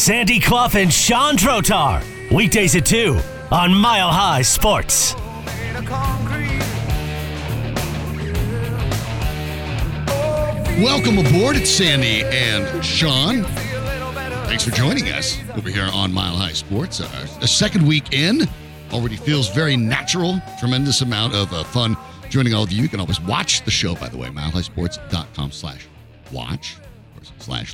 Sandy Clough and Sean Trotar. Weekdays at 2 on Mile High Sports. Welcome aboard. It's Sandy and Sean. Thanks for joining us over here on Mile High Sports. A second week in already feels very natural. Tremendous amount of fun joining all of you. You can always watch the show, by the way, milehighsports.com/watch.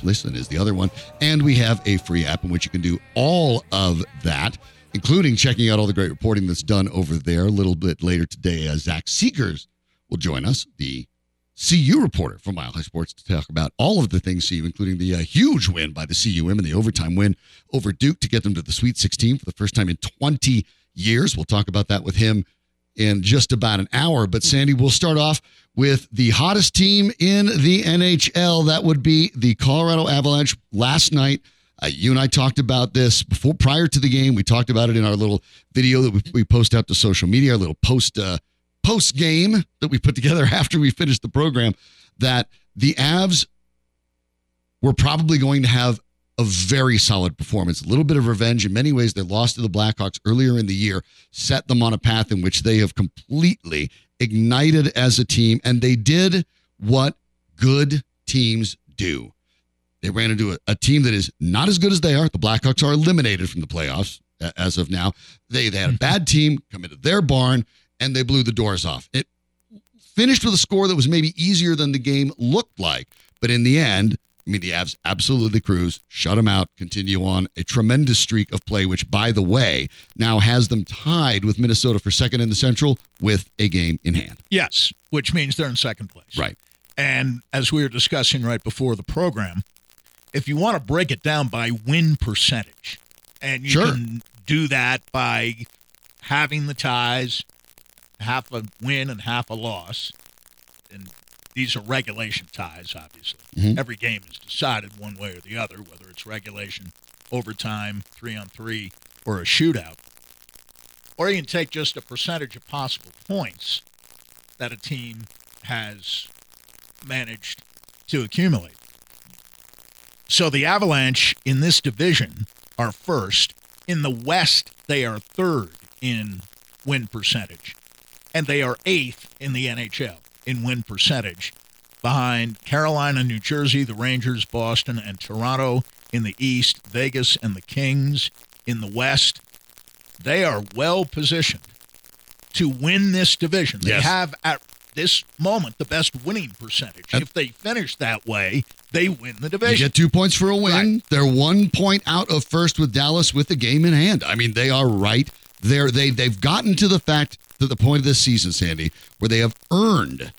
/listen is the other one. And we have a free app in which you can do all of that, including checking out all the great reporting that's done over there. A little bit later today, Zach Seekers will join us, the CU reporter from Mile High Sports, to talk about all of the things CU, including the huge win by the CU women, the overtime win over Duke to get them to the Sweet 16 for the first time in 20 years. We'll talk about that with him in just about an hour. But Sandy, we'll start off with the hottest team in the NHL. That would be the Colorado Avalanche. Last night, you and I talked about this before, prior to the game. We talked about it in our little video that we post out to social media, our little post game that we put together after we finished the program, that the Avs were probably going to have a very solid performance, a little bit of revenge. In many ways, they lost to the Blackhawks earlier in the year, set them on a path in which they have completely ignited as a team, and they did what good teams do. They ran into a team that is not as good as they are. The Blackhawks are eliminated from the playoffs as of now. They had a bad team come into their barn, and they blew the doors off. It finished with a score that was maybe easier than the game looked like, but in the end, I mean, the Avs absolutely cruise, shut them out, continue on a tremendous streak of play, which, by the way, now has them tied with Minnesota for second in the Central with a game in hand. Yes, which means they're in second place. Right. And as we were discussing right before the program, if you want to break it down by win percentage, and you can do that by having the ties, half a win and half a loss, and these are regulation ties, obviously. Mm-hmm. Every game is decided one way or the other, whether it's regulation, overtime, 3-on-3, or a shootout. Or you can take just a percentage of possible points that a team has managed to accumulate. So the Avalanche in this division are first. In the West, they are third in win percentage. And they are eighth in the NHL in win percentage, behind Carolina, New Jersey, the Rangers, Boston, and Toronto in the East, Vegas, and the Kings in the West. They are well positioned to win this division. Yes. They have, at this moment, the best winning percentage. If they finish that way, they win the division. You get 2 points for a win. Right. They're 1 point out of first with Dallas with the game in hand. I mean, they are right there. They've gotten to the fact, to the point of this season, Sandy, where they have earned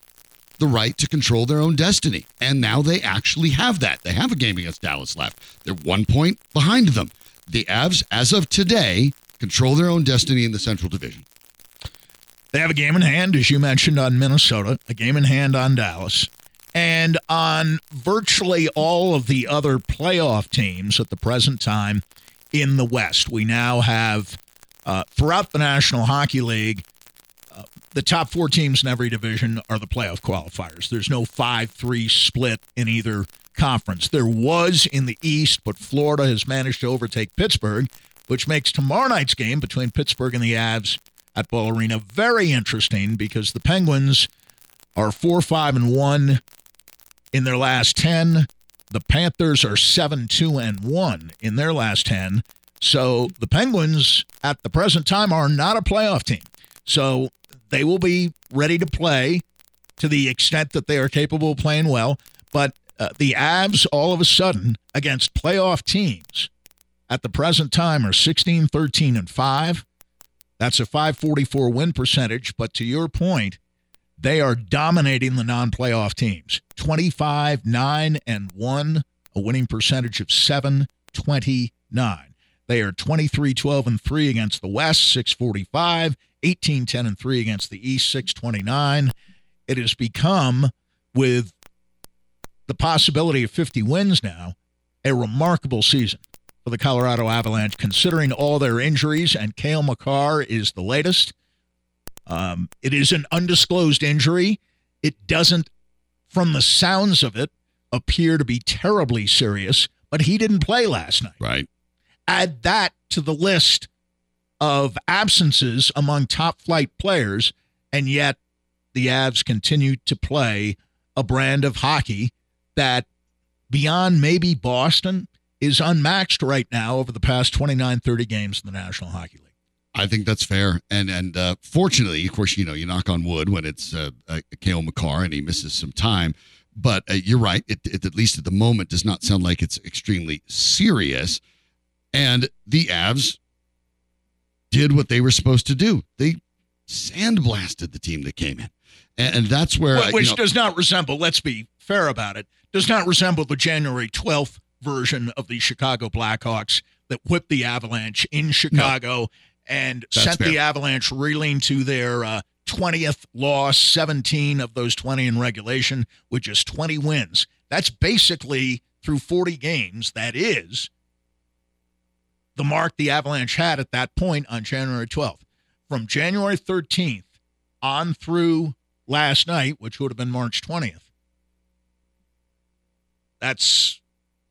the right to control their own destiny. And now they actually have that. They have a game against Dallas left. They're 1 point behind them. The Avs, as of today, control their own destiny in the Central Division. They have a game in hand, as you mentioned, on Minnesota, a game in hand on Dallas, and on virtually all of the other playoff teams at the present time in the West. We now have, throughout the National Hockey League, the top four teams in every division are the playoff qualifiers. There's no 5-3 split in either conference. There was in the East, but Florida has managed to overtake Pittsburgh, which makes tomorrow night's game between Pittsburgh and the Avs at Ball Arena very interesting, because the Penguins are 4-5-1 in their last 10. The Panthers are 7-2-1 in their last 10. So the Penguins at the present time are not a playoff team. So they will be ready to play to the extent that they are capable of playing well. But the Avs, all of a sudden, against playoff teams at the present time, are 16-13-5. That's a 544 win percentage. But to your point, they are dominating the non-playoff teams. 25-9-1, a winning percentage of 729. They are 23-12-3 against the West, 645. 18-10-3 against the East, 629. It has become, with the possibility of 50 wins now, a remarkable season for the Colorado Avalanche, considering all their injuries, and Cale Makar is the latest. It is an undisclosed injury. It doesn't, from the sounds of it, appear to be terribly serious, but he didn't play last night. Right. Add that to the list of absences among top-flight players, and yet the Avs continue to play a brand of hockey that, beyond maybe Boston, is unmatched right now over the past 29, 30 games in the National Hockey League. I think that's fair. And fortunately, of course, you know, you knock on wood when it's Cale Makar and he misses some time. But you're right. It, at least at the moment, does not sound like it's extremely serious. And the Avs did what they were supposed to do. They sandblasted the team that came in. And that's where... Which does not resemble, let's be fair about it, does not resemble the January 12th version of the Chicago Blackhawks that whipped the Avalanche in Chicago and sent the Avalanche reeling to their 20th loss, 17 of those 20 in regulation, with just 20 wins. That's basically, through 40 games, that is the mark the Avalanche had at that point on January 12th. From January 13th on through last night, which would have been March 20th, that's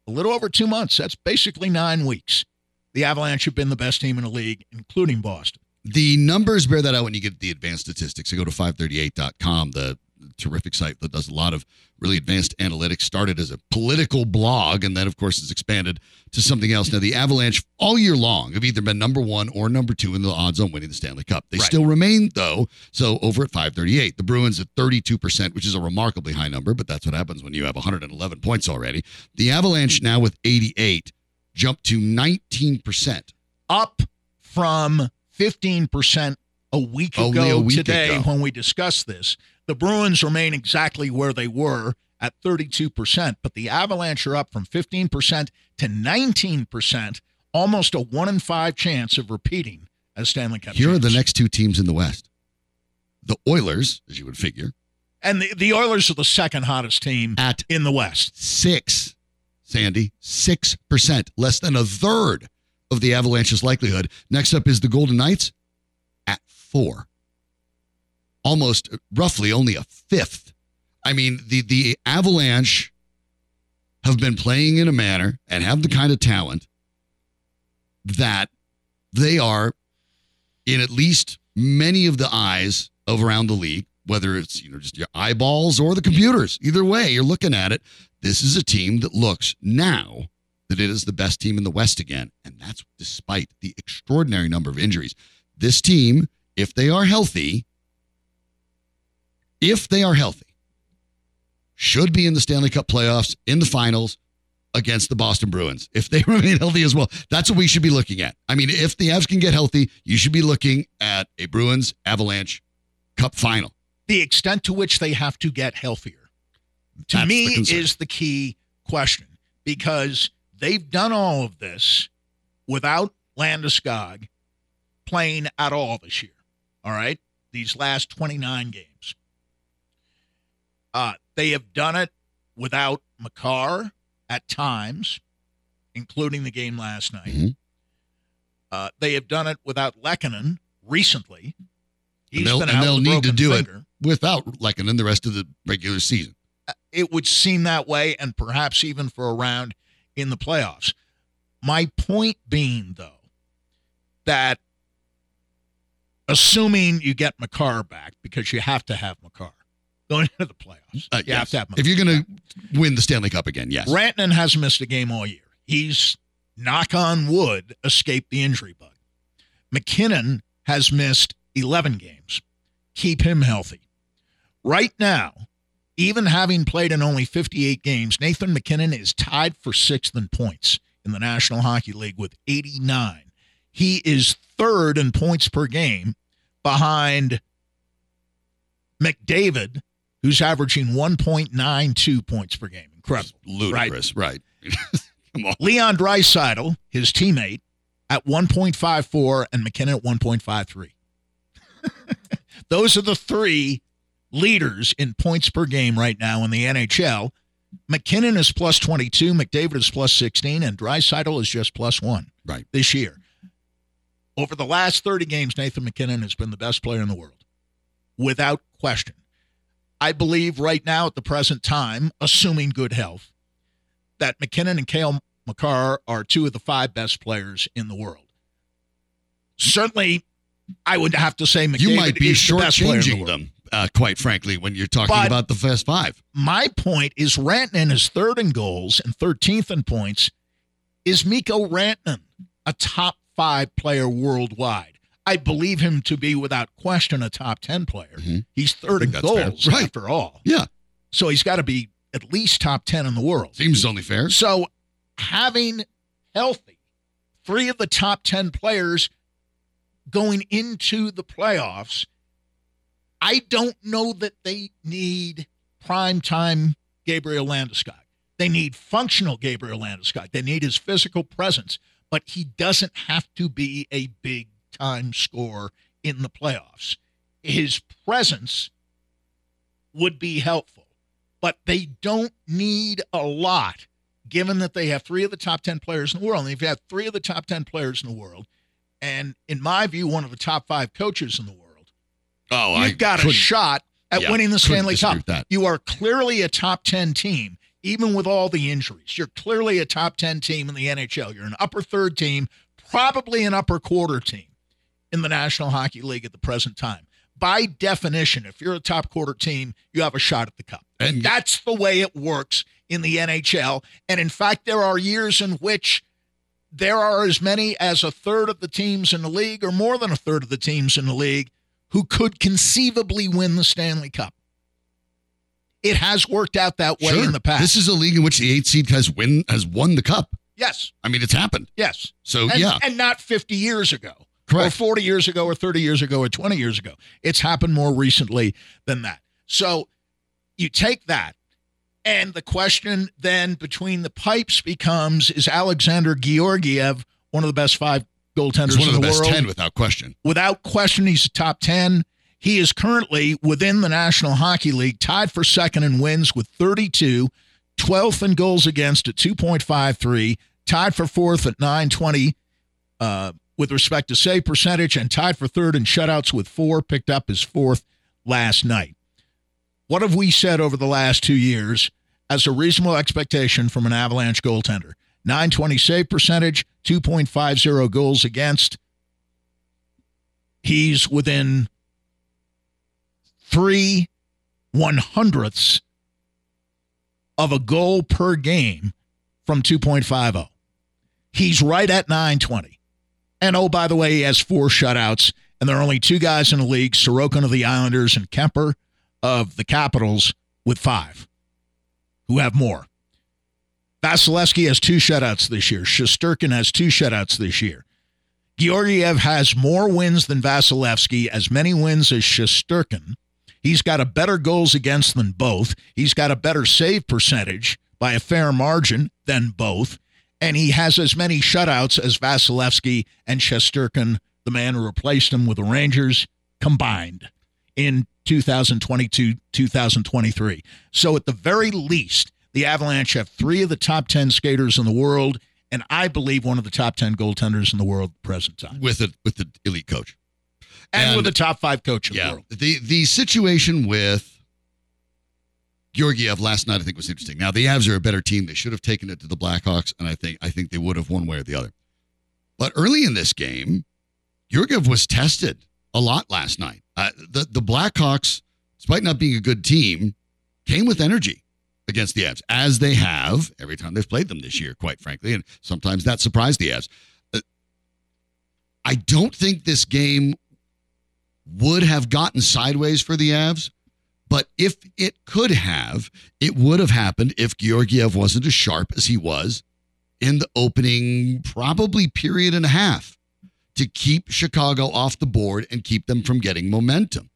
a little over 2 months. That's basically 9 weeks. The Avalanche have been the best team in the league, including Boston. The numbers bear that out when you get the advanced statistics. You go to 538.com, the terrific site that does a lot of really advanced analytics. Started as a political blog, and then, of course, has expanded to something else. Now, the Avalanche, all year long, have either been number one or number two in the odds on winning the Stanley Cup. They still remain, though, so over at 538. The Bruins at 32%, which is a remarkably high number, but that's what happens when you have 111 points already. The Avalanche, now with 88, jumped to 19%. Up from 15% a week ago today when we discussed this. The Bruins remain exactly where they were at 32%, but the Avalanche are up from 15% to 19%, almost a 1 in 5 chance of repeating as Stanley Cup champions. Here are the next two teams in the West. The Oilers, as you would figure. And the Oilers are the second hottest team in the West. 6%, less than a third of the Avalanche's likelihood. Next up is the Golden Knights at 4%. Almost roughly only a fifth. I mean, the Avalanche have been playing in a manner and have the kind of talent that they are in at least many of the eyes of around the league, whether it's, you know, just your eyeballs or the computers. Either way, you're looking at it. This is a team that looks now that it is the best team in the West again, and that's despite the extraordinary number of injuries. This team, if they are healthy... should be in the Stanley Cup playoffs, in the finals, against the Boston Bruins. If they remain healthy as well, that's what we should be looking at. I mean, if the Avs can get healthy, you should be looking at a Bruins-Avalanche Cup final. The extent to which they have to get healthier, to me, is the key question, because they've done all of this without Landeskog playing at all this year, all right, these last 29 games. They have done it without Makar at times, including the game last night. Mm-hmm. They have done it without Lehkonen recently. They'll need to do it without Lehkonen the rest of the regular season. It would seem that way, and perhaps even for a round in the playoffs. My point being, though, that assuming you get Makar back, because you have to have Makar going into the playoffs. Have to have Makar. If you're going to win the Stanley Cup again, yes. Rantanen hasn't missed a game all year. He's, knock on wood, escaped the injury bug. McKinnon has missed 11 games. Keep him healthy. Right now, even having played in only 58 games, Nathan McKinnon is tied for 6th in points in the National Hockey League with 89. He is 3rd in points per game behind McDavid, who's averaging 1.92 points per game. Incredible. Ludicrous, right. Come on. Leon Draisaitl, his teammate, at 1.54 and McKinnon at 1.53. Those are the three leaders in points per game right now in the NHL. McKinnon is plus 22, McDavid is plus 16, and Draisaitl is just plus 1 this year. Over the last 30 games, Nathan McKinnon has been the best player in the world, without question. I believe right now at the present time, assuming good health, that McKinnon and Cale Makar are two of the five best players in the world. Certainly, I would have to say McDavid you might be shortchanging them, quite frankly, when you're talking about the Fast Five. My point is Rantanen is third in goals and 13th in points. Is Mikko Rantanen a top five player worldwide? I believe him to be, without question, a top 10 player. Mm-hmm. He's third in goals, right, after all. Yeah. So he's got to be at least top 10 in the world. Seems only fair. So having healthy three of the top 10 players going into the playoffs, I don't know that they need primetime Gabriel Landeskog. They need functional Gabriel Landeskog. They need his physical presence, but he doesn't have to be a big-time scorer in the playoffs. His presence would be helpful, but they don't need a lot given that they have three of the top 10 players in the world. And if you have three of the top 10 players in the world, and in my view, one of the top five coaches in the world, you've got a shot at winning the Stanley Cup. You are clearly a top 10 team, even with all the injuries. You're clearly a top 10 team in the NHL. You're an upper third team, probably an upper quarter team in the National Hockey League at the present time. By definition, if you're a top quarter team, you have a shot at the cup. And that's the way it works in the NHL. And in fact, there are years in which there are as many as a third of the teams in the league, or more than a third of the teams in the league, who could conceivably win the Stanley Cup. It has worked out that way in the past. This is a league in which the 8th seed has won the cup. Yes. I mean, it's happened. Yes. So, and not 50 years ago. Correct. Or 40 years ago, or 30 years ago, or 20 years ago. It's happened more recently than that. So you take that, and the question then between the pipes becomes, is Alexander Georgiev one of the best five goaltenders in the world? He's one of the best 10, without question. Without question, he's a top 10. He is currently, within the National Hockey League, tied for second in wins with 32, 12th in goals against at 2.53, tied for fourth at .920, with respect to save percentage, and tied for third in shutouts with four, picked up his fourth last night. What have we said over the last 2 years as a reasonable expectation from an Avalanche goaltender? .920 save percentage, 2.50 goals against. He's within 3/100ths of a goal per game from 2.50. He's right at .920. And, oh, by the way, he has four shutouts, and there are only two guys in the league, Sorokin of the Islanders and Kemper of the Capitals, with five, who have more. Vasilevsky has two shutouts this year. Shesterkin has two shutouts this year. Georgiev has more wins than Vasilevsky, as many wins as Shesterkin. He's got a better goals against than both. He's got a better save percentage by a fair margin than both. And he has as many shutouts as Vasilevsky and Shesterkin, the man who replaced him with the Rangers, combined in 2022-2023. So at the very least, the Avalanche have three of the top 10 skaters in the world, and I believe one of the top 10 goaltenders in the world at the present time. With the elite coach. And with the top five coach in the world. The situation with Georgiev last night, I think, was interesting. Now, the Avs are a better team. They should have taken it to the Blackhawks, and I think they would have one way or the other. But early in this game, Georgiev was tested a lot last night. The Blackhawks, despite not being a good team, came with energy against the Avs, as they have every time they've played them this year, quite frankly, and sometimes that surprised the Avs. I don't think this game would have gotten sideways for the Avs. But if it could have, it would have happened if Georgiev wasn't as sharp as he was in the opening probably period and a half to keep Chicago off the board and keep them from getting momentum.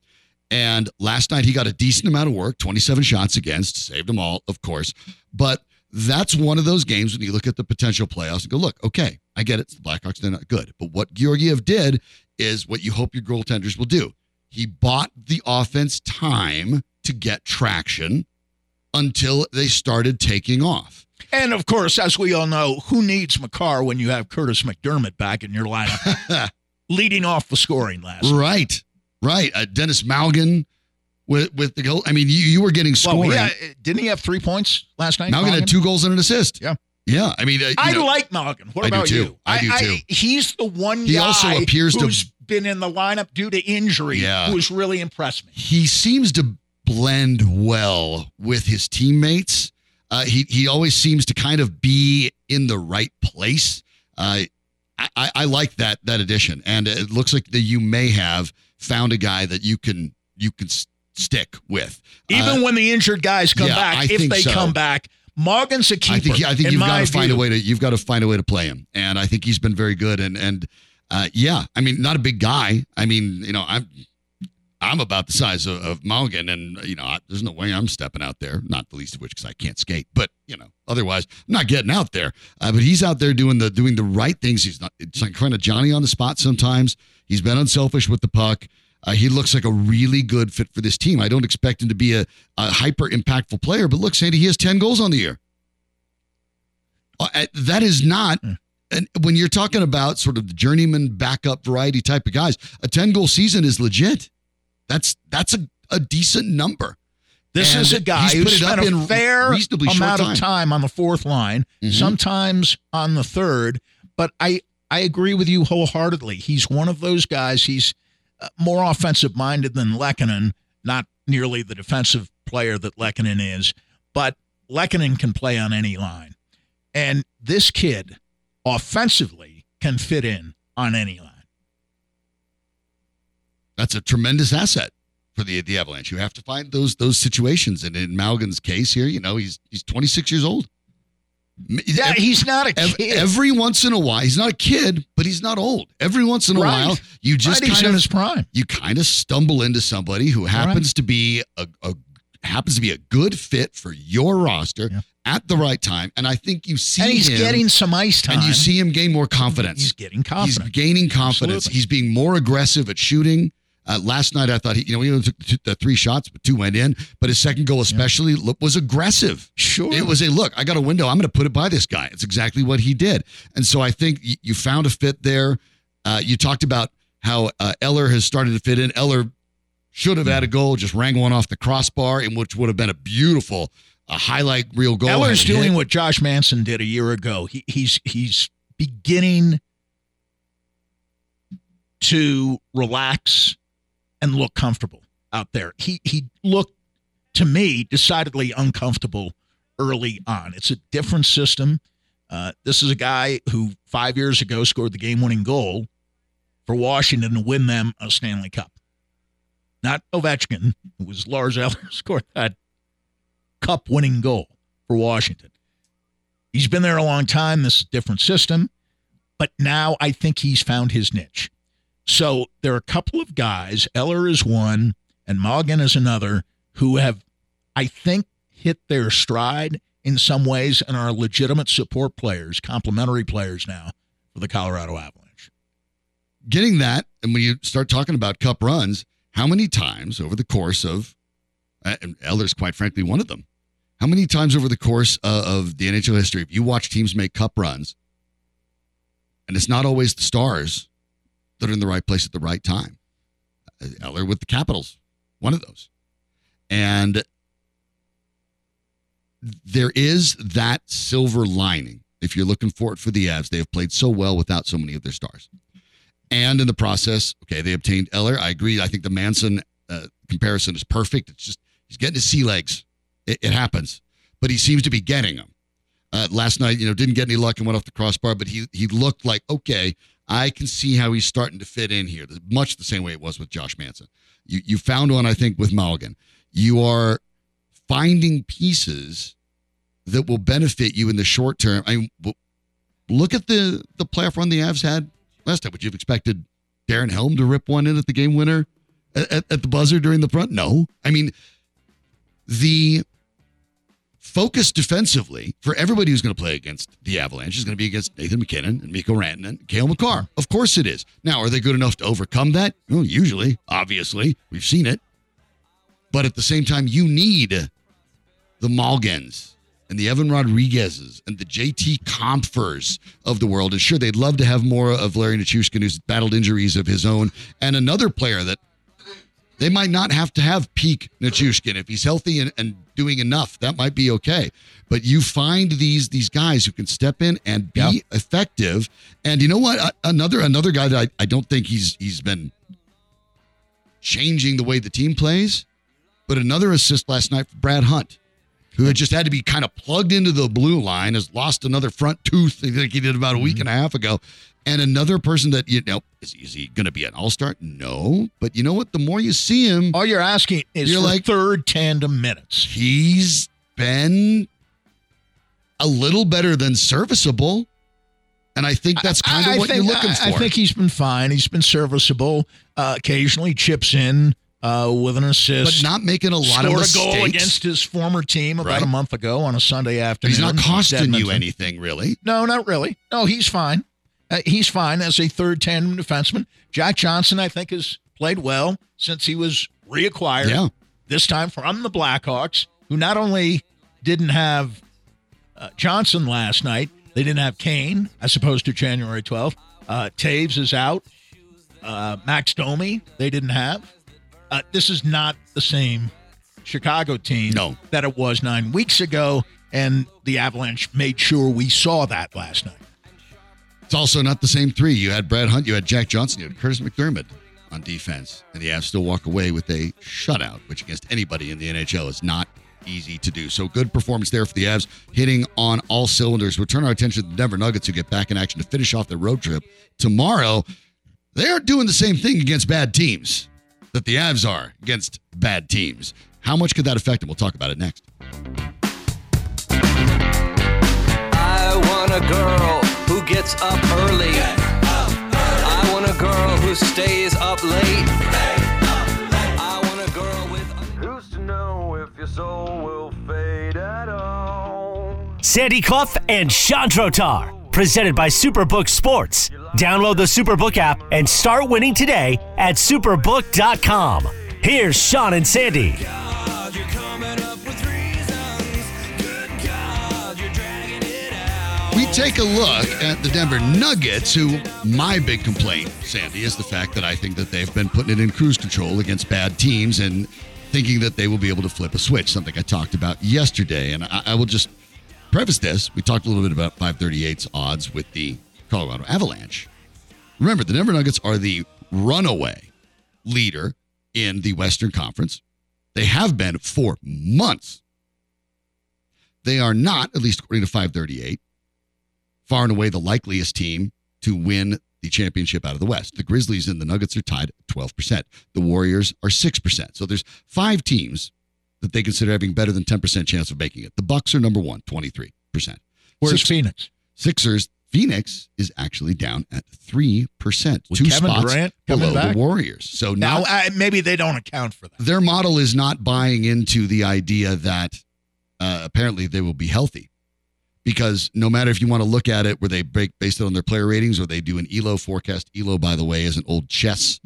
And last night he got a decent amount of work, 27 shots against, saved them all, of course. But that's one of those games when you look at the potential playoffs and go, look, okay, I get it. It's the Blackhawks, they're not good. But what Georgiev did is what you hope your goaltenders will do. He bought the offense time to get traction until they started taking off. And, of course, as we all know, who needs Makar when you have Curtis McDermott back in your lineup leading off the scoring last night? Right. Dennis Malgin with the goal. I mean, you were getting scoring. Didn't he have 3 points last night? Malgin had 2 goals and an assist. Yeah. Yeah, I mean, I like Malgin. What about you? I do too. He's the one guy also appears who's been in the lineup due to injury who's really impressed me. He seems to blend well with his teammates. He always seems to kind of be in the right place. I like that addition, and it looks like that you may have found a guy that you can stick with, even when the injured guys come back. Come back, Morgan's a keeper. I think you've got to find a way to play him, and I think he's been very good. And I mean, not a big guy. I mean, you know, I'm about the size of Malgin, and, you know, there's no way I'm stepping out there, not the least of which because I can't skate, but, you know, otherwise I'm not getting out there. But he's out there doing the right things. It's like kind of Johnny on the spot sometimes. He's been unselfish with the puck. He looks like a really good fit for this team. I don't expect him to be a hyper-impactful player, but look, Sandy, he has 10 goals on the year. That is not... And when you're talking about sort of the journeyman, backup variety type of guys, a 10-goal season is legit. That's a decent number. This is a guy who spent a fair amount of time on the fourth line, sometimes on the third. But I agree with you wholeheartedly. He's one of those guys. He's more offensive-minded than Lehkonen, not nearly the defensive player that Lehkonen is. But Lehkonen can play on any line. And this kid offensively can fit in on any line. That's a tremendous asset for the Avalanche. You have to find those situations. And in Malgin's case here, you know, he's 26 years old. Yeah, he's not a kid. Every once in a while, he's not a kid, but he's not old. Every once in a while, you just kind of his prime. You kind of stumble into somebody who happens to be a good fit for your roster at the right time, and I think you see him. And he's getting some ice time. And you see him gain more confidence. He's getting confident. He's gaining confidence. Absolutely. He's being more aggressive at shooting. Last night, I thought he only took the three shots, but two went in. But his second goal, especially, was aggressive. Sure, it was I got a window. I'm going to put it by this guy. It's exactly what he did. And so I think you found a fit there. You talked about how Eller has started to fit in. Eller should have had a goal, just rang one off the crossbar, and which would have been a beautiful, highlight reel goal. Eller's doing what Josh Manson did a year ago. He's beginning to relax and look comfortable out there. He looked, to me, decidedly uncomfortable early on. It's a different system. This is a guy who 5 years ago scored the game-winning goal for Washington to win them a Stanley Cup. Not Ovechkin. It was Lars Eller scored that cup-winning goal for Washington. He's been there a long time. This is a different system. But now I think he's found his niche. So there are a couple of guys, Eller is one and Malgin is another, who have, I think, hit their stride in some ways and are legitimate support players, complementary players now for the Colorado Avalanche. Getting that, and when you start talking about cup runs, how many times over the course of, and Eller's quite frankly one of them, how many times over the course of the NHL history, if you watch teams make cup runs, and it's not always the stars that are in the right place at the right time. Eller with the Capitals, one of those. And there is that silver lining. If you're looking for it for the Avs, they have played so well without so many of their stars. And in the process, they obtained Eller. I agree. I think the Manson comparison is perfect. It's just he's getting his sea legs. It happens. But he seems to be getting them. Last night, you know, didn't get any luck and went off the crossbar, but he looked like, I can see how he's starting to fit in here, much the same way it was with Josh Manson. You found one, I think, with Malgin. You are finding pieces that will benefit you in the short term. I mean, look at the playoff run the Avs had last time. Would you have expected Darren Helm to rip one in at the game winner at the buzzer during the front? No. I mean, the focus defensively for everybody who's going to play against the Avalanche is going to be against Nathan McKinnon and Mikko Rantanen and Cale Makar. Of course it is. Now, are they good enough to overcome that? Well, usually, obviously. We've seen it. But at the same time, you need the Malgins and the Evan Rodriguezes and the JT Compfers of the world. And sure, they'd love to have more of Larry Nichushkin, who's battled injuries of his own, and another player that they might not have to have peak Nichushkin if he's healthy and doing enough. That might be okay. But you find these guys who can step in and be effective. And you know what? Another guy that I don't think he's been changing the way the team plays, but another assist last night for Brad Hunt, who had just had to be kind of plugged into the blue line, has lost another front tooth, I think he did about a week and a half ago. And another person that, you know, is he going to be an all-star? No. But you know what? The more you see him. All you're asking is you're for like, third tandem minutes. He's been a little better than serviceable. And I think that's kind of what you're looking for. I think he's been fine. He's been serviceable. Occasionally chips in with an assist. But not making a lot of mistakes. Scored a goal against his former team about a month ago on a Sunday afternoon. He's not costing you anything, really. No, not really. No, he's fine. He's fine as a third tandem defenseman. Jack Johnson, I think, has played well since he was reacquired. Yeah. This time from the Blackhawks, who not only didn't have Johnson last night, they didn't have Kane, as opposed to January 12th. Taves is out. Max Domi, they didn't have. This is not the same Chicago team that it was 9 weeks ago, and the Avalanche made sure we saw that last night. It's also not the same three. You had Brad Hunt, you had Jack Johnson, you had Curtis McDermott on defense, and the Avs still walk away with a shutout, which against anybody in the NHL is not easy to do. So good performance there for the Avs, hitting on all cylinders. We'll turn our attention to the Denver Nuggets, who get back in action to finish off their road trip tomorrow. They are doing the same thing against bad teams that the Avs are against bad teams. How much could that affect them? We'll talk about it next. I want a girl who gets up early. Get up early. I want a girl who stays up late. I want a girl with who's to know if your soul will fade at all. Sandy Clough and Sean Trotar, presented by Superbook Sports. Download the Superbook app and start winning today at superbook.com. Here's Sean and Sandy. God, you're coming up with reasons. Good God, you're dragging it out. We take a look at the Denver Nuggets, who my big complaint, Sandy, is the fact that I think that they've been putting it in cruise control against bad teams and thinking that they will be able to flip a switch, something I talked about yesterday. And I will just preface this. We talked a little bit about 538's odds with the Colorado Avalanche. Remember, the Denver Nuggets are the runaway leader in the Western Conference. They have been for months. They are not, at least according to 538, far and away the likeliest team to win the championship out of the West. The Grizzlies and the Nuggets are tied at 12%. The Warriors are 6%. So there's five teams that they consider having better than 10% chance of making it. The Bucks are number one, 23%. Where's Phoenix? Phoenix is actually down at 3%. With two Kevin spots Durant below the Warriors. So now maybe they don't account for that. Their model is not buying into the idea that apparently they will be healthy, because no matter if you want to look at it where they break based on their player ratings or they do an ELO forecast. ELO, by the way, is an old chess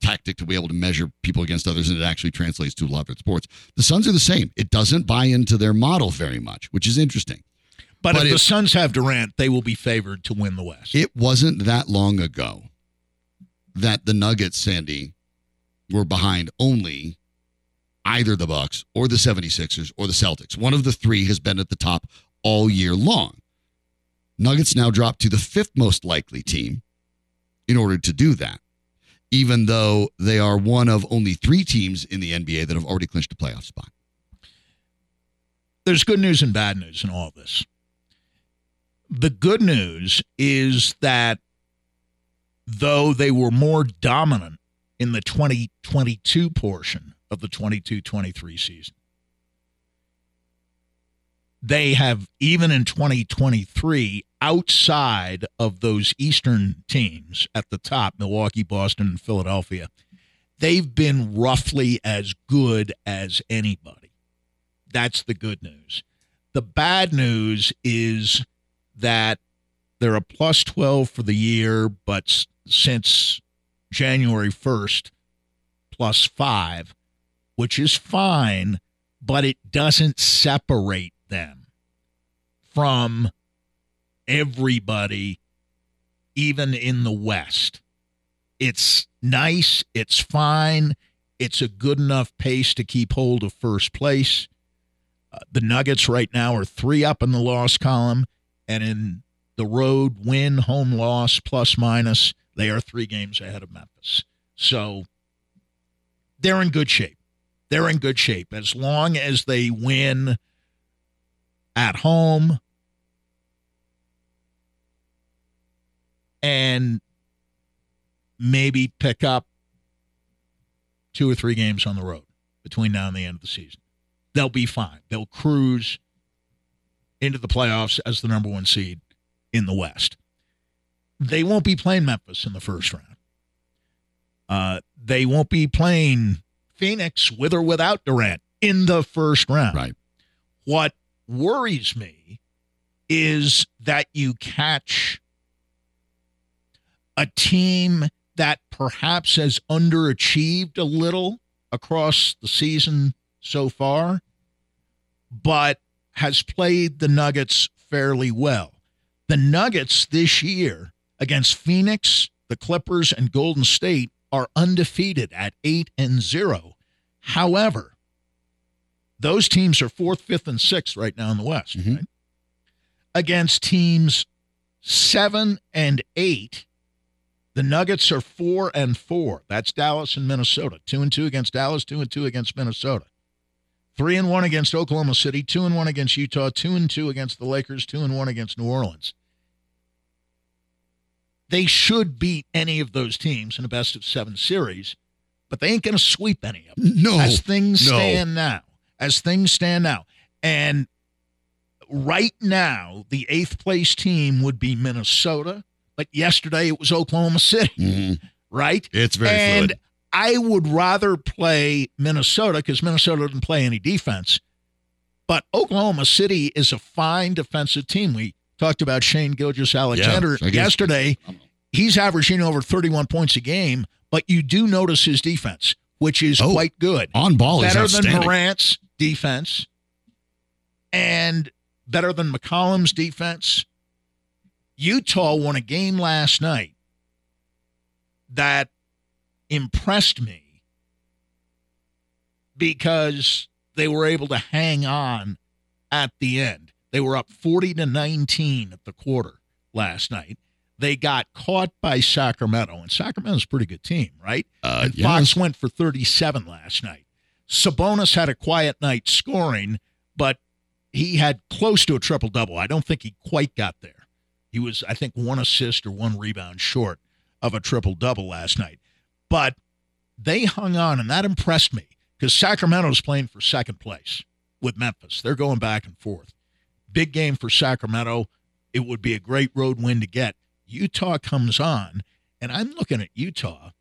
tactic to be able to measure people against others, and it actually translates to a lot of sports. The Suns are the same. It doesn't buy into their model very much, which is interesting. But if the Suns have Durant, they will be favored to win the West. It wasn't that long ago that the Nuggets, Sandy, were behind only either the Bucks or the 76ers or the Celtics. One of the three has been at the top all year long. Nuggets now drop to the fifth most likely team in order to do that, even though they are one of only three teams in the NBA that have already clinched a playoff spot. There's good news and bad news in all this. The good news is that though they were more dominant in the 2022 portion of the 22-23 season, they have, even in 2023, outside of those Eastern teams at the top, Milwaukee, Boston, and Philadelphia, they've been roughly as good as anybody. That's the good news. The bad news is that they're a plus 12 for the year, but since January 1st, plus 5, which is fine, but it doesn't separate them from everybody, even in the West. It's nice. It's fine. It's a good enough pace to keep hold of first place. The Nuggets right now are 3 up in the loss column, and in the road win, home loss, plus minus, they are 3 games ahead of Memphis. So they're in good shape. They're in good shape. As long as they win at home and maybe pick up 2 or 3 games on the road between now and the end of the season, they'll be fine. They'll cruise into the playoffs as the number 1 seed in the West. They won't be playing Memphis in the first round. They won't be playing Phoenix with or without Durant in the first round. Right. What worries me is that you catch a team that perhaps has underachieved a little across the season so far, but has played the Nuggets fairly well. The Nuggets this year against Phoenix, the Clippers, and Golden State are undefeated at 8-0. However, those teams are 4th, 5th, and 6th right now in the West, right? Against teams 7 and 8, the Nuggets are 4 and 4. That's Dallas and Minnesota. 2 and 2 against Dallas, 2 and 2 against Minnesota. 3 and 1 against Oklahoma City, 2 and 1 against Utah, 2 and 2 against the Lakers, 2 and 1 against New Orleans. They should beat any of those teams in a best-of-7 series, but they ain't going to sweep any of them. No. As things stand now. And right now, the 8th-place team would be Minnesota, but yesterday it was Oklahoma City, right? It's very fluid. I would rather play Minnesota because Minnesota doesn't play any defense. But Oklahoma City is a fine defensive team. We talked about Shane Gilgeous-Alexander yesterday. He's averaging over 31 points a game, but you do notice his defense, which is quite good. On ball is outstanding. Better than Morant's defense and better than McCollum's defense. Utah won a game last night that impressed me because they were able to hang on at the end. They were up 40-19 at the quarter last night. They got caught by Sacramento, and Sacramento's a pretty good team, right? And Fox went for 37 last night. Sabonis had a quiet night scoring, but he had close to a triple-double. I don't think he quite got there. He was, I think, 1 assist or 1 rebound short of a triple-double last night. But they hung on, and that impressed me because Sacramento's playing for 2nd place with Memphis. They're going back and forth. Big game for Sacramento. It would be a great road win to get. Utah comes on, and I'm looking at Utah,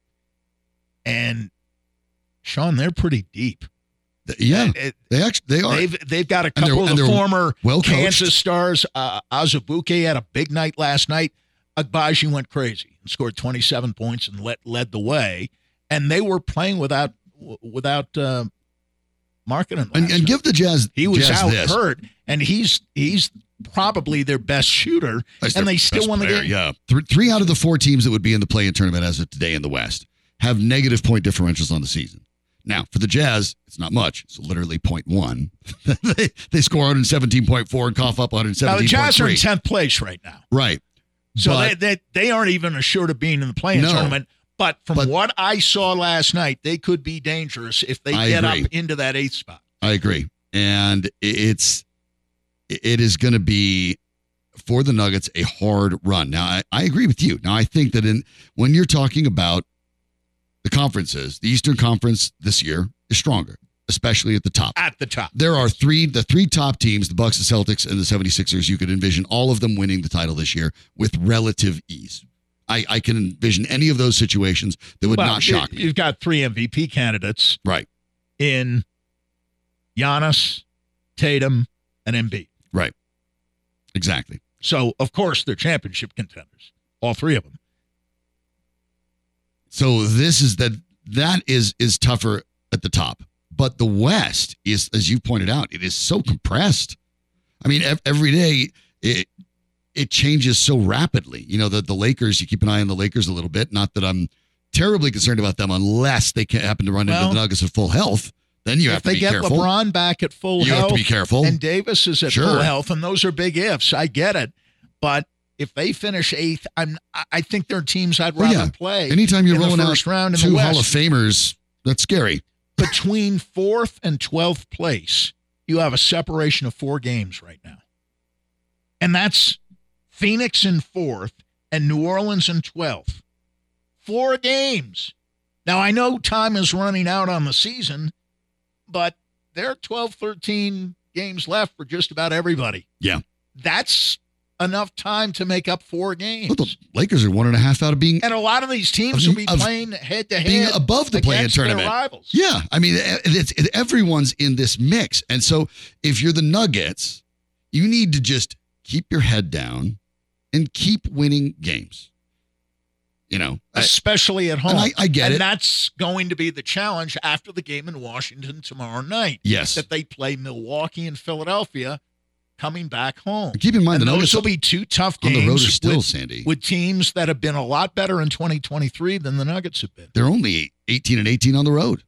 and, Sean, they're pretty deep. Yeah, they are. They've got a couple of the former Kansas Stars. Azubuike had a big night last night. Agbaji went crazy and scored 27 points and led the way. And they were playing without Marketing. And give the Jazz. He was out hurt, and he's probably their best shooter, and they still won the game. Yeah, 3 out of the 4 teams that would be in the play-in tournament as of today in the West have negative point differentials on the season. Now, for the Jazz, it's not much. It's literally 0.1. They score 117.4 and cough up 117.3. Now, the Jazz are in 10th place right now. Right. So they aren't even assured of being in the play-in tournament. But from what I saw last night, they could be dangerous if they get up into that 8th spot. I agree. And it is going to be, for the Nuggets, a hard run. Now, I agree with you. Now, I think that when you're talking about the conferences, the Eastern Conference this year is stronger, especially at the top. At the top. There are the three top teams, the Bucks, the Celtics, and the 76ers. You could envision all of them winning the title this year with relative ease. I can envision any of those situations that would not shock me. You've got 3 MVP candidates, right? In Giannis, Tatum, and Embiid, right? Exactly. So, of course, they're championship contenders, all 3 of them. So this is that is tougher at the top, but the West is, as you pointed out, it is so compressed. I mean, every day it changes so rapidly. You know, the Lakers, you keep an eye on the Lakers a little bit. Not that I'm terribly concerned about them unless they happen to run into the Nuggets at full health. Then you have to be careful. If they get LeBron back at full health. You have to be careful. And Davis is at full health, and those are big ifs. I get it. But if they finish eighth, I think they're teams I'd rather play. Anytime you're rolling out two Hall of Famers, that's scary. Between 4th and 12th place, you have a separation of 4 games right now. And that's Phoenix in 4th and New Orleans in 12th. 4 games. Now, I know time is running out on the season, but there are 12, 13 games left for just about everybody. Yeah. That's enough time to make up 4 games. Well, the Lakers are 1.5 out of being... And a lot of these teams will be playing head-to-head being above the play-in tournament. Rivals. Yeah. I mean, everyone's in this mix. And so if you're the Nuggets, you need to just keep your head down and keep winning games. You know, especially at home. I get it. And that's going to be the challenge after the game in Washington tomorrow night. Yes. That they play Milwaukee and Philadelphia coming back home. And keep in mind, those will be 2 tough games on the road are still, Sandy. With teams that have been a lot better in 2023 than the Nuggets have been. They're only 18 and 18 on the road.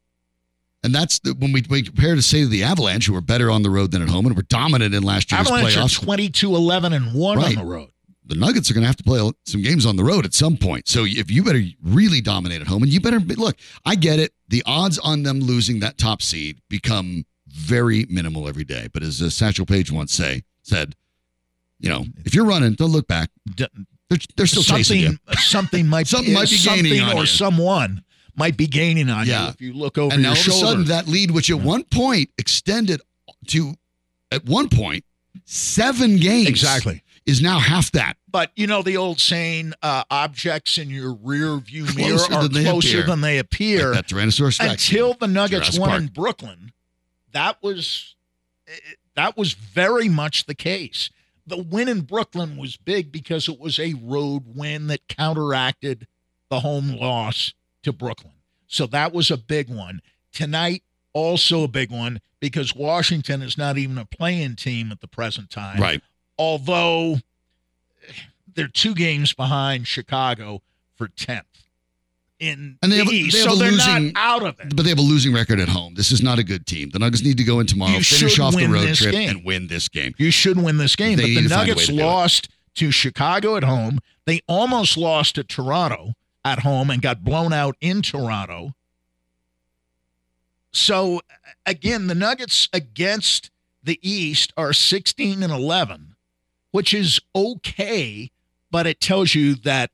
And that's when we compare to, say, the Avalanche, who were better on the road than at home and were dominant in last year's playoffs. Avalanche are 22-11-1 on the road. The Nuggets are going to have to play some games on the road at some point. So if you better really dominate at home, and you better look, I get it. The odds on them losing that top seed become very minimal every day. But as Satchel Paige once said, you know, if you're running, don't look back. They're still chasing you. Something might be gaining on you. Someone might be gaining on you if you look over your shoulder. And all of a sudden, that lead, which at one point extended to, 7 games. Exactly. Is now half that. But you know the old saying, objects in your rear view mirror are closer than they appear. Like that Tyrannosaurus Rex. Until the Nuggets won in Brooklyn, that was very much the case. The win in Brooklyn was big because it was a road win that counteracted the home loss to Brooklyn. So that was a big one. Tonight, also a big one, because Washington is not even a play-in team at the present time. Right. Although they're 2 games behind Chicago for 10th in the East, so they're not out of it. But they have a losing record at home. This is not a good team. The Nuggets need to go in tomorrow, finish off the road trip, and win this game. You should win this game. But the Nuggets lost to Chicago at home. They almost lost to Toronto at home and got blown out in Toronto. So, again, the Nuggets against the East are 16-11. Which is okay, but it tells you that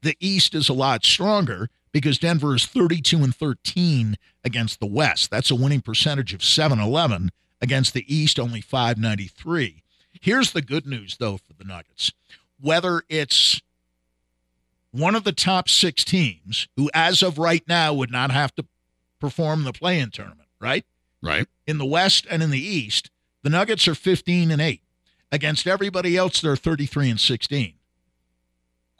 the East is a lot stronger because Denver is 32-13 against the West. That's a winning percentage of .711 against the East, only .593. Here's the good news, though, for the Nuggets. Whether it's one of the top 6 teams, who as of right now would not have to perform the play-in tournament, right? Right. In the West and in the East, the Nuggets are 15-8. Against everybody else, they're 33-16.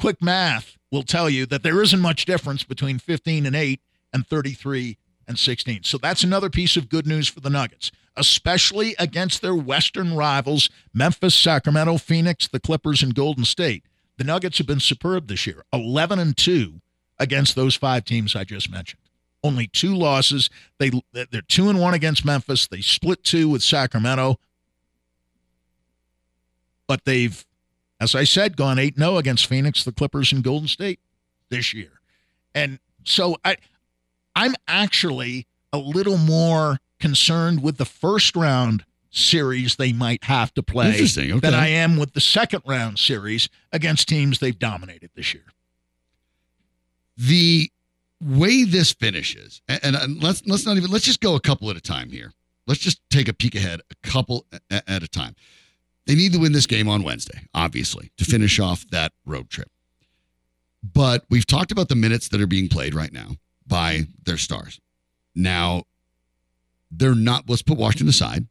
Quick math will tell you that there isn't much difference between 15-8 and 33-16. So that's another piece of good news for the Nuggets, especially against their Western rivals, Memphis, Sacramento, Phoenix, the Clippers, and Golden State. The Nuggets have been superb this year, 11-2 against those 5 teams I just mentioned. Only 2 losses. They're 2-1 against Memphis. They split 2 with Sacramento. But they've, as I said, gone 8-0 against Phoenix, the Clippers, and Golden State this year. And so I'm actually a little more concerned with the first-round series they might have to play than I am with the second-round series against teams they've dominated this year. The way this finishes, and let's just go a couple at a time here. Let's just take a peek ahead a couple at a time. They need to win this game on Wednesday, obviously, to finish off that road trip. But we've talked about the minutes that are being played right now by their stars. Now, they're not, let's put Washington aside.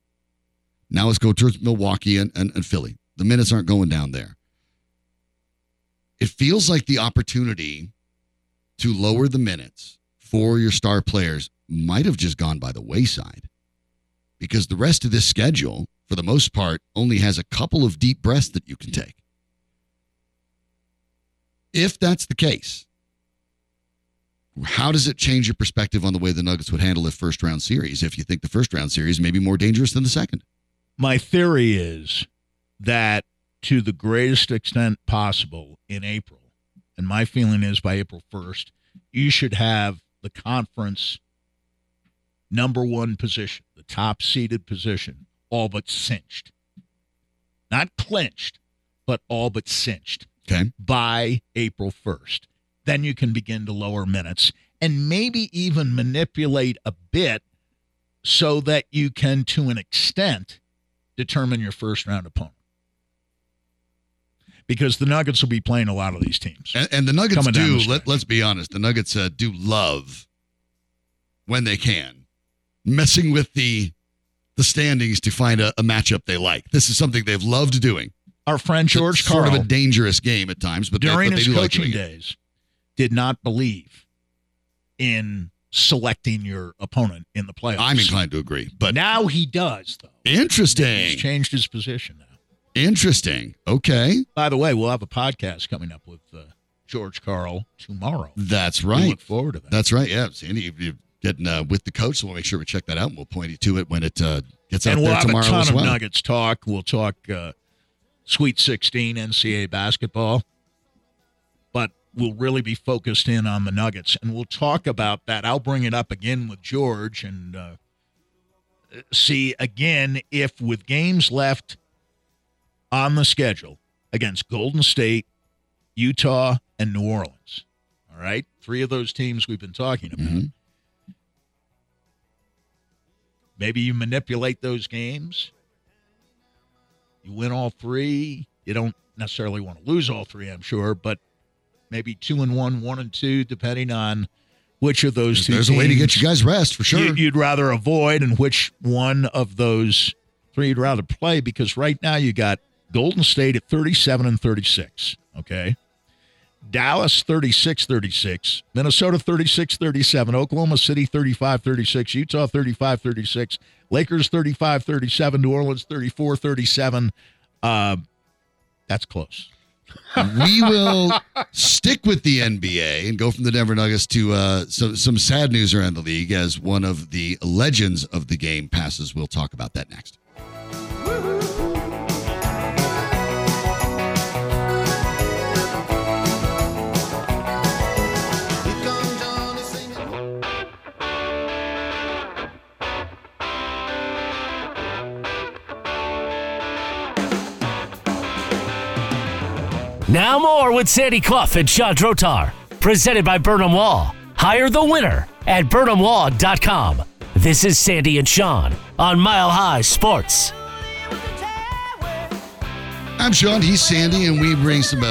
Now let's go towards Milwaukee and Philly. The minutes aren't going down there. It feels like the opportunity to lower the minutes for your star players might have just gone by the wayside because the rest of this schedule, for the most part, only has a couple of deep breaths that you can take. If that's the case, how does it change your perspective on the way the Nuggets would handle the first round series if you think the first round series may be more dangerous than the second? My theory is that to the greatest extent possible in April, and my feeling is by April 1st, you should have the conference number one position, the top seeded position, all but cinched. Not clinched, but all but cinched. Okay. By April 1st. Then you can begin to lower minutes and maybe even manipulate a bit so that you can, to an extent, determine your first round opponent. Because the Nuggets will be playing a lot of these teams. And the Nuggets do, let's be honest, the Nuggets do love, when they can, messing with the standings to find a matchup they like. This is something they've loved doing. Our friend George Karl, sort of a dangerous game at times, but during his coaching days, did not believe in selecting your opponent in the playoffs. I'm inclined to agree, but now he does, though. Interesting. He's changed his position now. Interesting. Okay. By the way, we'll have a podcast coming up with George Karl tomorrow. That's right. We look forward to that. That's right. Yeah, Sandy, you're getting with the coach, so we'll make sure we check that out, and we'll point you to it when it gets out there tomorrow as well. And we'll have a ton of Nuggets talk. We'll talk Sweet 16 NCAA basketball, but we'll really be focused in on the Nuggets, and we'll talk about that. I'll bring it up again with George and see again if with games left on the schedule against Golden State, Utah, and New Orleans. All right? Three of those teams we've been talking about. Mm-hmm. Maybe you manipulate those games. You win all three. You don't necessarily want to lose all three, I'm sure, but maybe 2-1, 1-2, depending on which of those two teams. There's a way to get you guys rest, for sure. You'd rather avoid, and which one of those three you'd rather play, because right now you got Golden State at 37-36, okay? Dallas 36-36, Minnesota 36-37, Oklahoma City 35-36, Utah 35-36, Lakers 35-37, New Orleans 34-37. That's close. We will stick with the NBA and go from the Denver Nuggets to some sad news around the league as one of the legends of the game passes. We'll talk about that next. Now more with Sandy Clough and Sean Trotar. Presented by Burnham Law. Hire the winner at BurnhamLaw.com. This is Sandy and Sean on Mile High Sports. I'm Sean, he's Sandy, and we bring some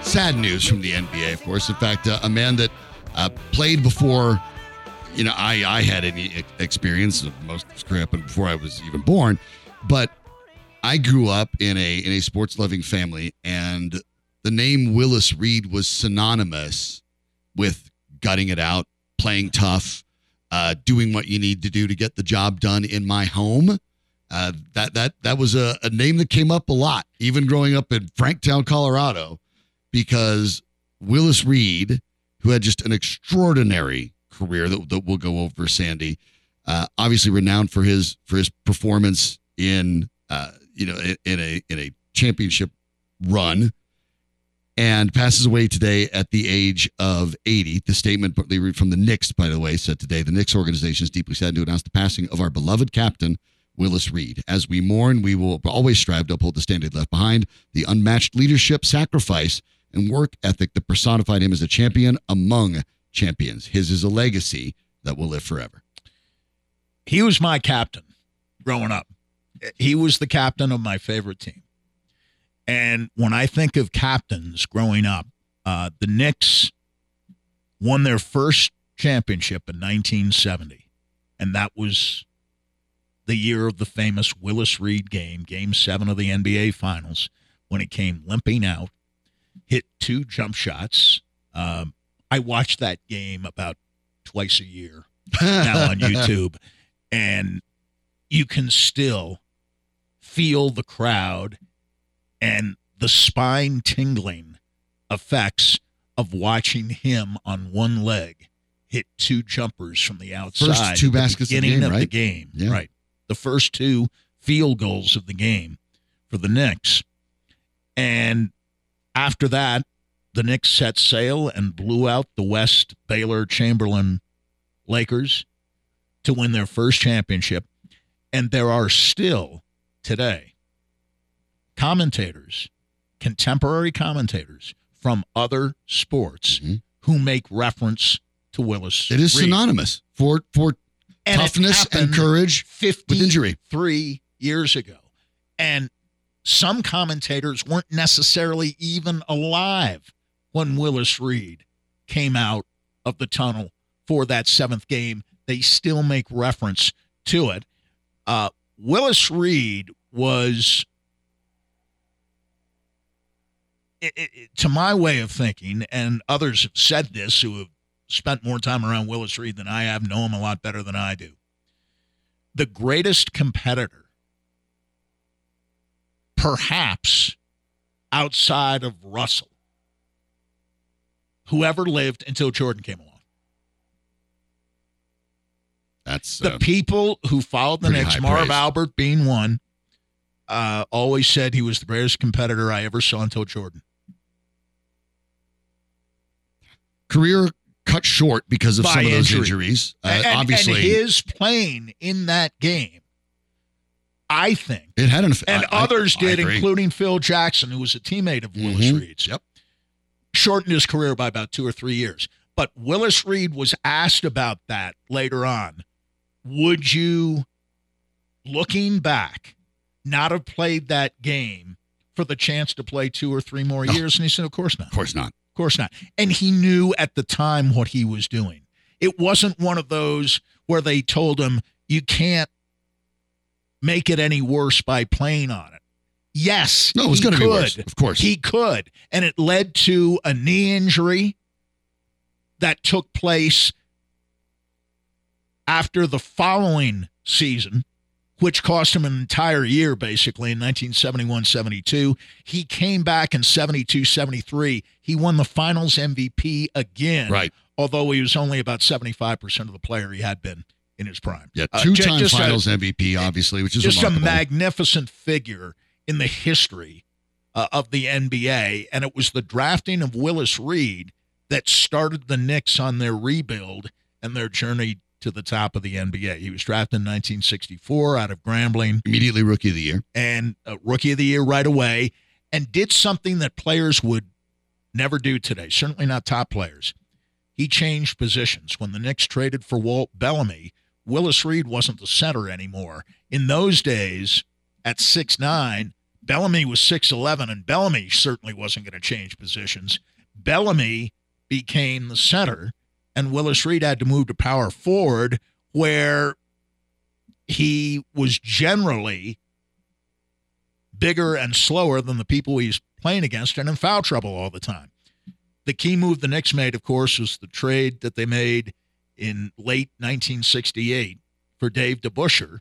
sad news from the NBA, of course. In fact, a man that played before I had any experience, most of his career up and before I was even born, but I grew up in a sports-loving family, and the name Willis Reed was synonymous with gutting it out, playing tough, doing what you need to do to get the job done in my home. That was a name that came up a lot, even growing up in Franktown, Colorado, because Willis Reed, who had just an extraordinary career that we'll go over, Sandy, obviously renowned for his performance in a championship run, and passes away today at the age of 80. The statement they read from the Knicks, by the way, said today, the Knicks organization is deeply saddened to announce the passing of our beloved captain, Willis Reed. As we mourn, we will always strive to uphold the standard left behind, the unmatched leadership, sacrifice, and work ethic that personified him as a champion among champions. His is a legacy that will live forever. He was my captain growing up. He was the captain of my favorite team. And when I think of captains growing up, the Knicks won their first championship in 1970. And that was the year of the famous Willis Reed game, Game 7 of the NBA Finals, when he came limping out, hit two jump shots. I watched that game about twice a year now on YouTube. And you can still feel the crowd and the spine tingling effects of watching him on one leg hit two jumpers from the outside. First two baskets of the game, right? Yeah. Right. The first two field goals of the game for the Knicks. And after that, the Knicks set sail and blew out the West Baylor-Chamberlain Lakers to win their first championship. And there are still today commentators, contemporary commentators from other sports who make reference to Willis Reed. It is synonymous for toughness and courage with injury. 3 years ago. And some commentators weren't necessarily even alive when Willis Reed came out of the tunnel for that seventh game. They still make reference to it. Willis Reed was, to my way of thinking, and others have said this who have spent more time around Willis Reed than I have, know him a lot better than I do, the greatest competitor, perhaps outside of Russell, whoever lived until Jordan came along. That's the people who followed the Knicks. Marv Albert being one, always said he was the greatest competitor I ever saw until Jordan. Career cut short because of some of those injuries. Obviously, and his playing in that game, I think it had an effect, and others did, including Phil Jackson, who was a teammate of Willis Reed's. Yep, shortened his career by about 2 or 3 years. But Willis Reed was asked about that later on. Would you, looking back, not have played that game for the chance to play 2 or 3 more years? And he said, of course not. Of course not. Of course not. And he knew at the time what he was doing. It wasn't one of those where they told him, you can't make it any worse by playing on it. Yes, no, it was going to be worse. Of course. He could. And it led to a knee injury that took place after the following season, which cost him an entire year, basically, in 1971-72. He came back in 72-73. He won the finals MVP again, right, although he was only about 75% of the player he had been in his prime. Yeah, two-time finals MVP, obviously, which is just remarkable. A magnificent figure in the history of the NBA, and it was the drafting of Willis Reed that started the Knicks on their rebuild and their journey to the top of the NBA. He was drafted in 1964 out of Grambling. Immediately Rookie of the Year. And Rookie of the Year right away, and did something that players would never do today, certainly not top players. He changed positions. When the Knicks traded for Walt Bellamy, Willis Reed wasn't the center anymore. In those days, at 6'9", Bellamy was 6'11", and Bellamy certainly wasn't going to change positions. Bellamy became the center, and Willis Reed had to move to power forward, where he was generally bigger and slower than the people he's playing against and in foul trouble all the time. The key move the Knicks made, of course, was the trade that they made in late 1968 for Dave DeBusschere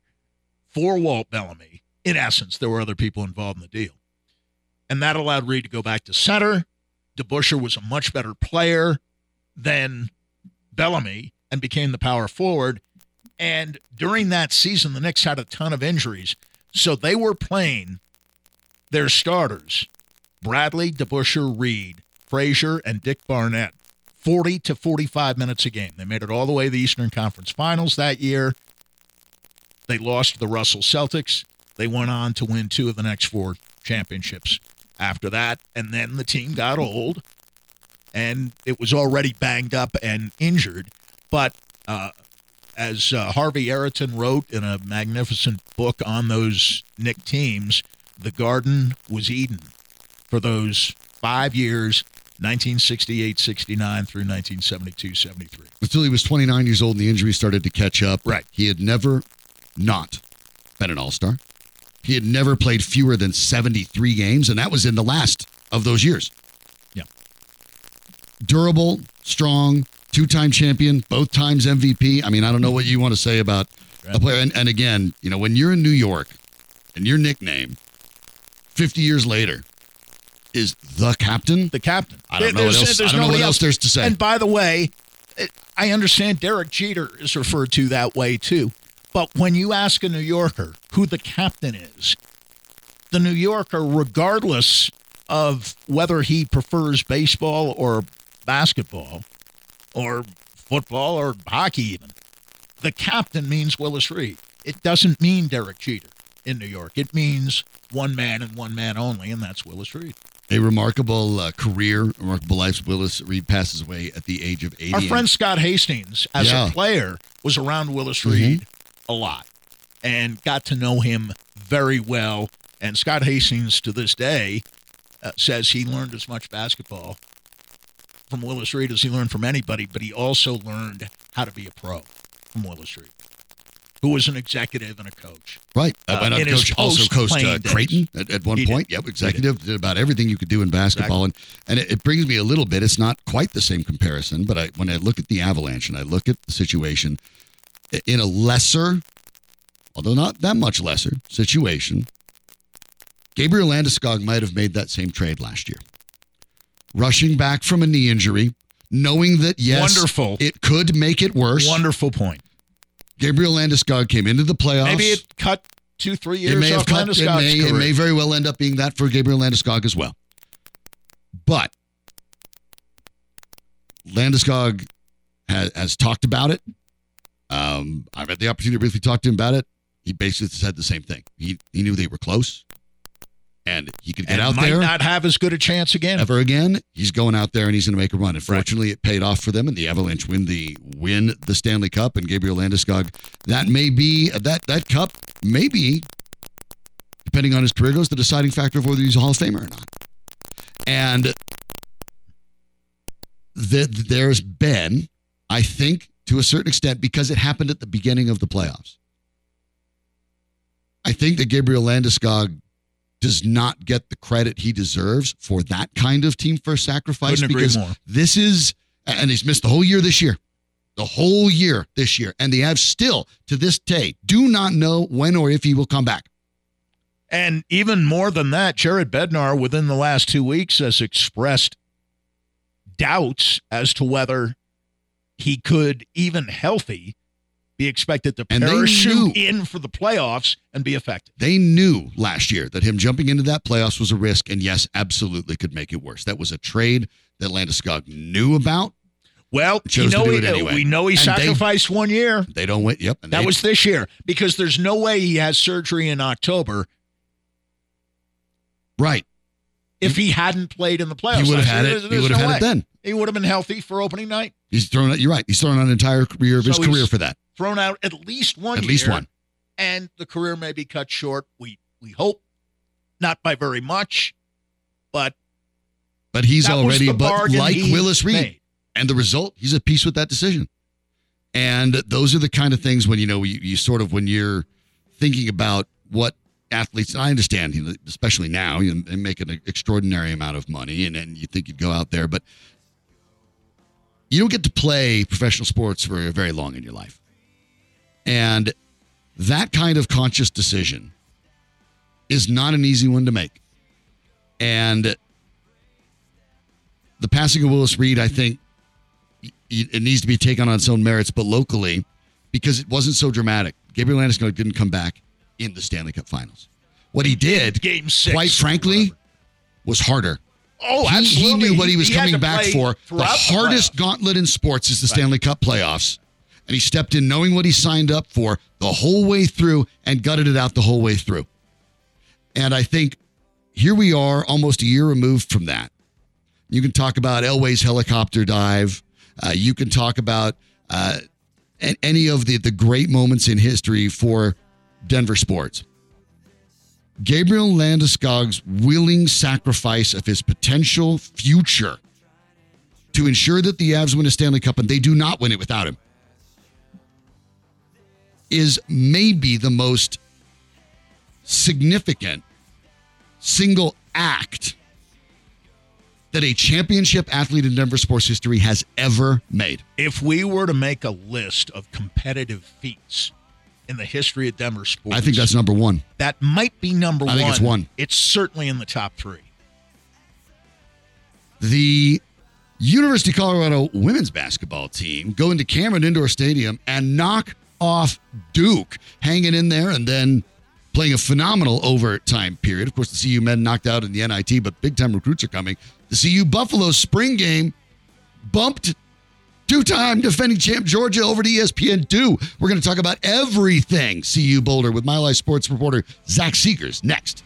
for Walt Bellamy. In essence, there were other people involved in the deal. And that allowed Reed to go back to center. DeBusschere was a much better player than Bellamy and became the power forward. And during that season, the Knicks had a ton of injuries. So they were playing their starters, Bradley, DeBusschere, Reed, Frazier, and Dick Barnett, 40 to 45 minutes a game. They made it all the way to the Eastern Conference Finals that year. They lost to the Russell Celtics. They went on to win 2 of the next 4 championships after that, and then the team got old, and it was already banged up and injured. But as Harvey Aretin wrote in a magnificent book on those Knick teams, the Garden was Eden for those 5 years, 1968-69 through 1972-73. Until he was 29 years old and the injury started to catch up. Right. He had never not been an all-star. He had never played fewer than 73 games, and that was in the last of those years. Yeah. Durable, strong, 2-time champion, both times MVP. I mean, I don't know what you want to say about a player. And again, you know, when you're in New York and your nickname 50 years later is the captain. I don't know what else there's to say. And by the way, I understand Derek Jeter is referred to that way too. But when you ask a New Yorker who the captain is, the New Yorker, regardless of whether he prefers baseball or basketball or football or hockey even, the captain means Willis Reed. It doesn't mean Derek Jeter in New York. It means one man and one man only, and that's Willis Reed. A remarkable career, remarkable life. Willis Reed passes away at the age of 80. Our friend Scott Hastings, as a player, was around Willis Reed a lot and got to know him very well. And Scott Hastings, to this day, says he learned as much basketball from Willis Reed as he learned from anybody, but he also learned how to be a pro from Willis Reed, who was an executive and a coach. Right. And coach also coached Creighton at one point. Yep, executive. Did about everything you could do in basketball. Exactly. And it brings me a little bit. It's not quite the same comparison, but when I look at the Avalanche and I look at the situation, in a lesser, although not that much lesser, situation, Gabriel Landeskog might have made that same trade last year. Rushing back from a knee injury, knowing that, yes, it could make it worse. Wonderful point. Gabriel Landeskog came into the playoffs. Maybe it cut 2-3 years off Landeskog's career. It may very well end up being that for Gabriel Landeskog as well. But Landeskog has talked about it. I've had the opportunity to briefly talk to him about it. He basically said the same thing. He knew they were close, and he could get out there. Might not have as good a chance again. Ever again. He's going out there and he's going to make a run. And fortunately, it paid off for them, and the Avalanche win the Stanley Cup. And Gabriel Landeskog, that may be that cup, maybe, depending on his career goes, the deciding factor of whether he's a Hall of Famer or not. And there's been, I think, to a certain extent, because it happened at the beginning of the playoffs, I think that Gabriel Landeskog does not get the credit he deserves for that kind of team first sacrifice. Couldn't agree more. This is, and he's missed the whole year this year. The whole year this year. And the Avs still, to this day, do not know when or if he will come back. And even more than that, Jared Bednar, within the last 2 weeks, has expressed doubts as to whether he could, even healthy, be expected to parachute in for the playoffs and be effective. They knew last year that him jumping into that playoffs was a risk, and yes, absolutely could make it worse. That was a trade that Landeskog knew about. Well, we know he sacrificed 1 year. They don't win. Yep, that was this year, because there's no way he has surgery in October. Right. If he hadn't played in the playoffs, he would have had it. He would have had it then. He would have been healthy for opening night. He's thrown out. You're right. He's thrown out an entire career of his career for that. Thrown out at least one. At least one. And the career may be cut short. We hope not by very much, but he's already like Willis Reed made. And the result, he's at peace with that decision. And those are the kind of things when you sort of, when you're thinking about what athletes, and I understand, especially now, they make an extraordinary amount of money, and you think you'd go out there, but you don't get to play professional sports for very long in your life. And that kind of conscious decision is not an easy one to make. And the passing of Willis Reed, I think, it needs to be taken on its own merits, but locally, because it wasn't so dramatic. Gabriel Landeskog didn't come back in the Stanley Cup Finals. What he did, Game 6, quite frankly, was harder. Oh, absolutely. He knew what he was coming back for. The hardest gauntlet in sports is the Stanley Cup playoffs. And he stepped in knowing what he signed up for the whole way through and gutted it out the whole way through. And I think here we are almost a year removed from that. You can talk about Elway's helicopter dive. You can talk about any of the great moments in history for Denver sports. Gabriel Landeskog's willing sacrifice of his potential future to ensure that the Avs win a Stanley Cup, and they do not win it without him, is maybe the most significant single act that a championship athlete in Denver sports history has ever made. If we were to make a list of competitive feats in the history of Denver sports, I think that's number one. That might be number one. I think it's one. It's certainly in the top three. The University of Colorado women's basketball team go into Cameron Indoor Stadium and knock off Duke, hanging in there and then playing a phenomenal overtime period. Of course, the CU men knocked out in the NIT, but big-time recruits are coming. The CU Buffalo spring game bumped two-time defending champ Georgia over to ESPN2. We're going to talk about everything CU Boulder with Mile High Sports reporter Zach Seekers next.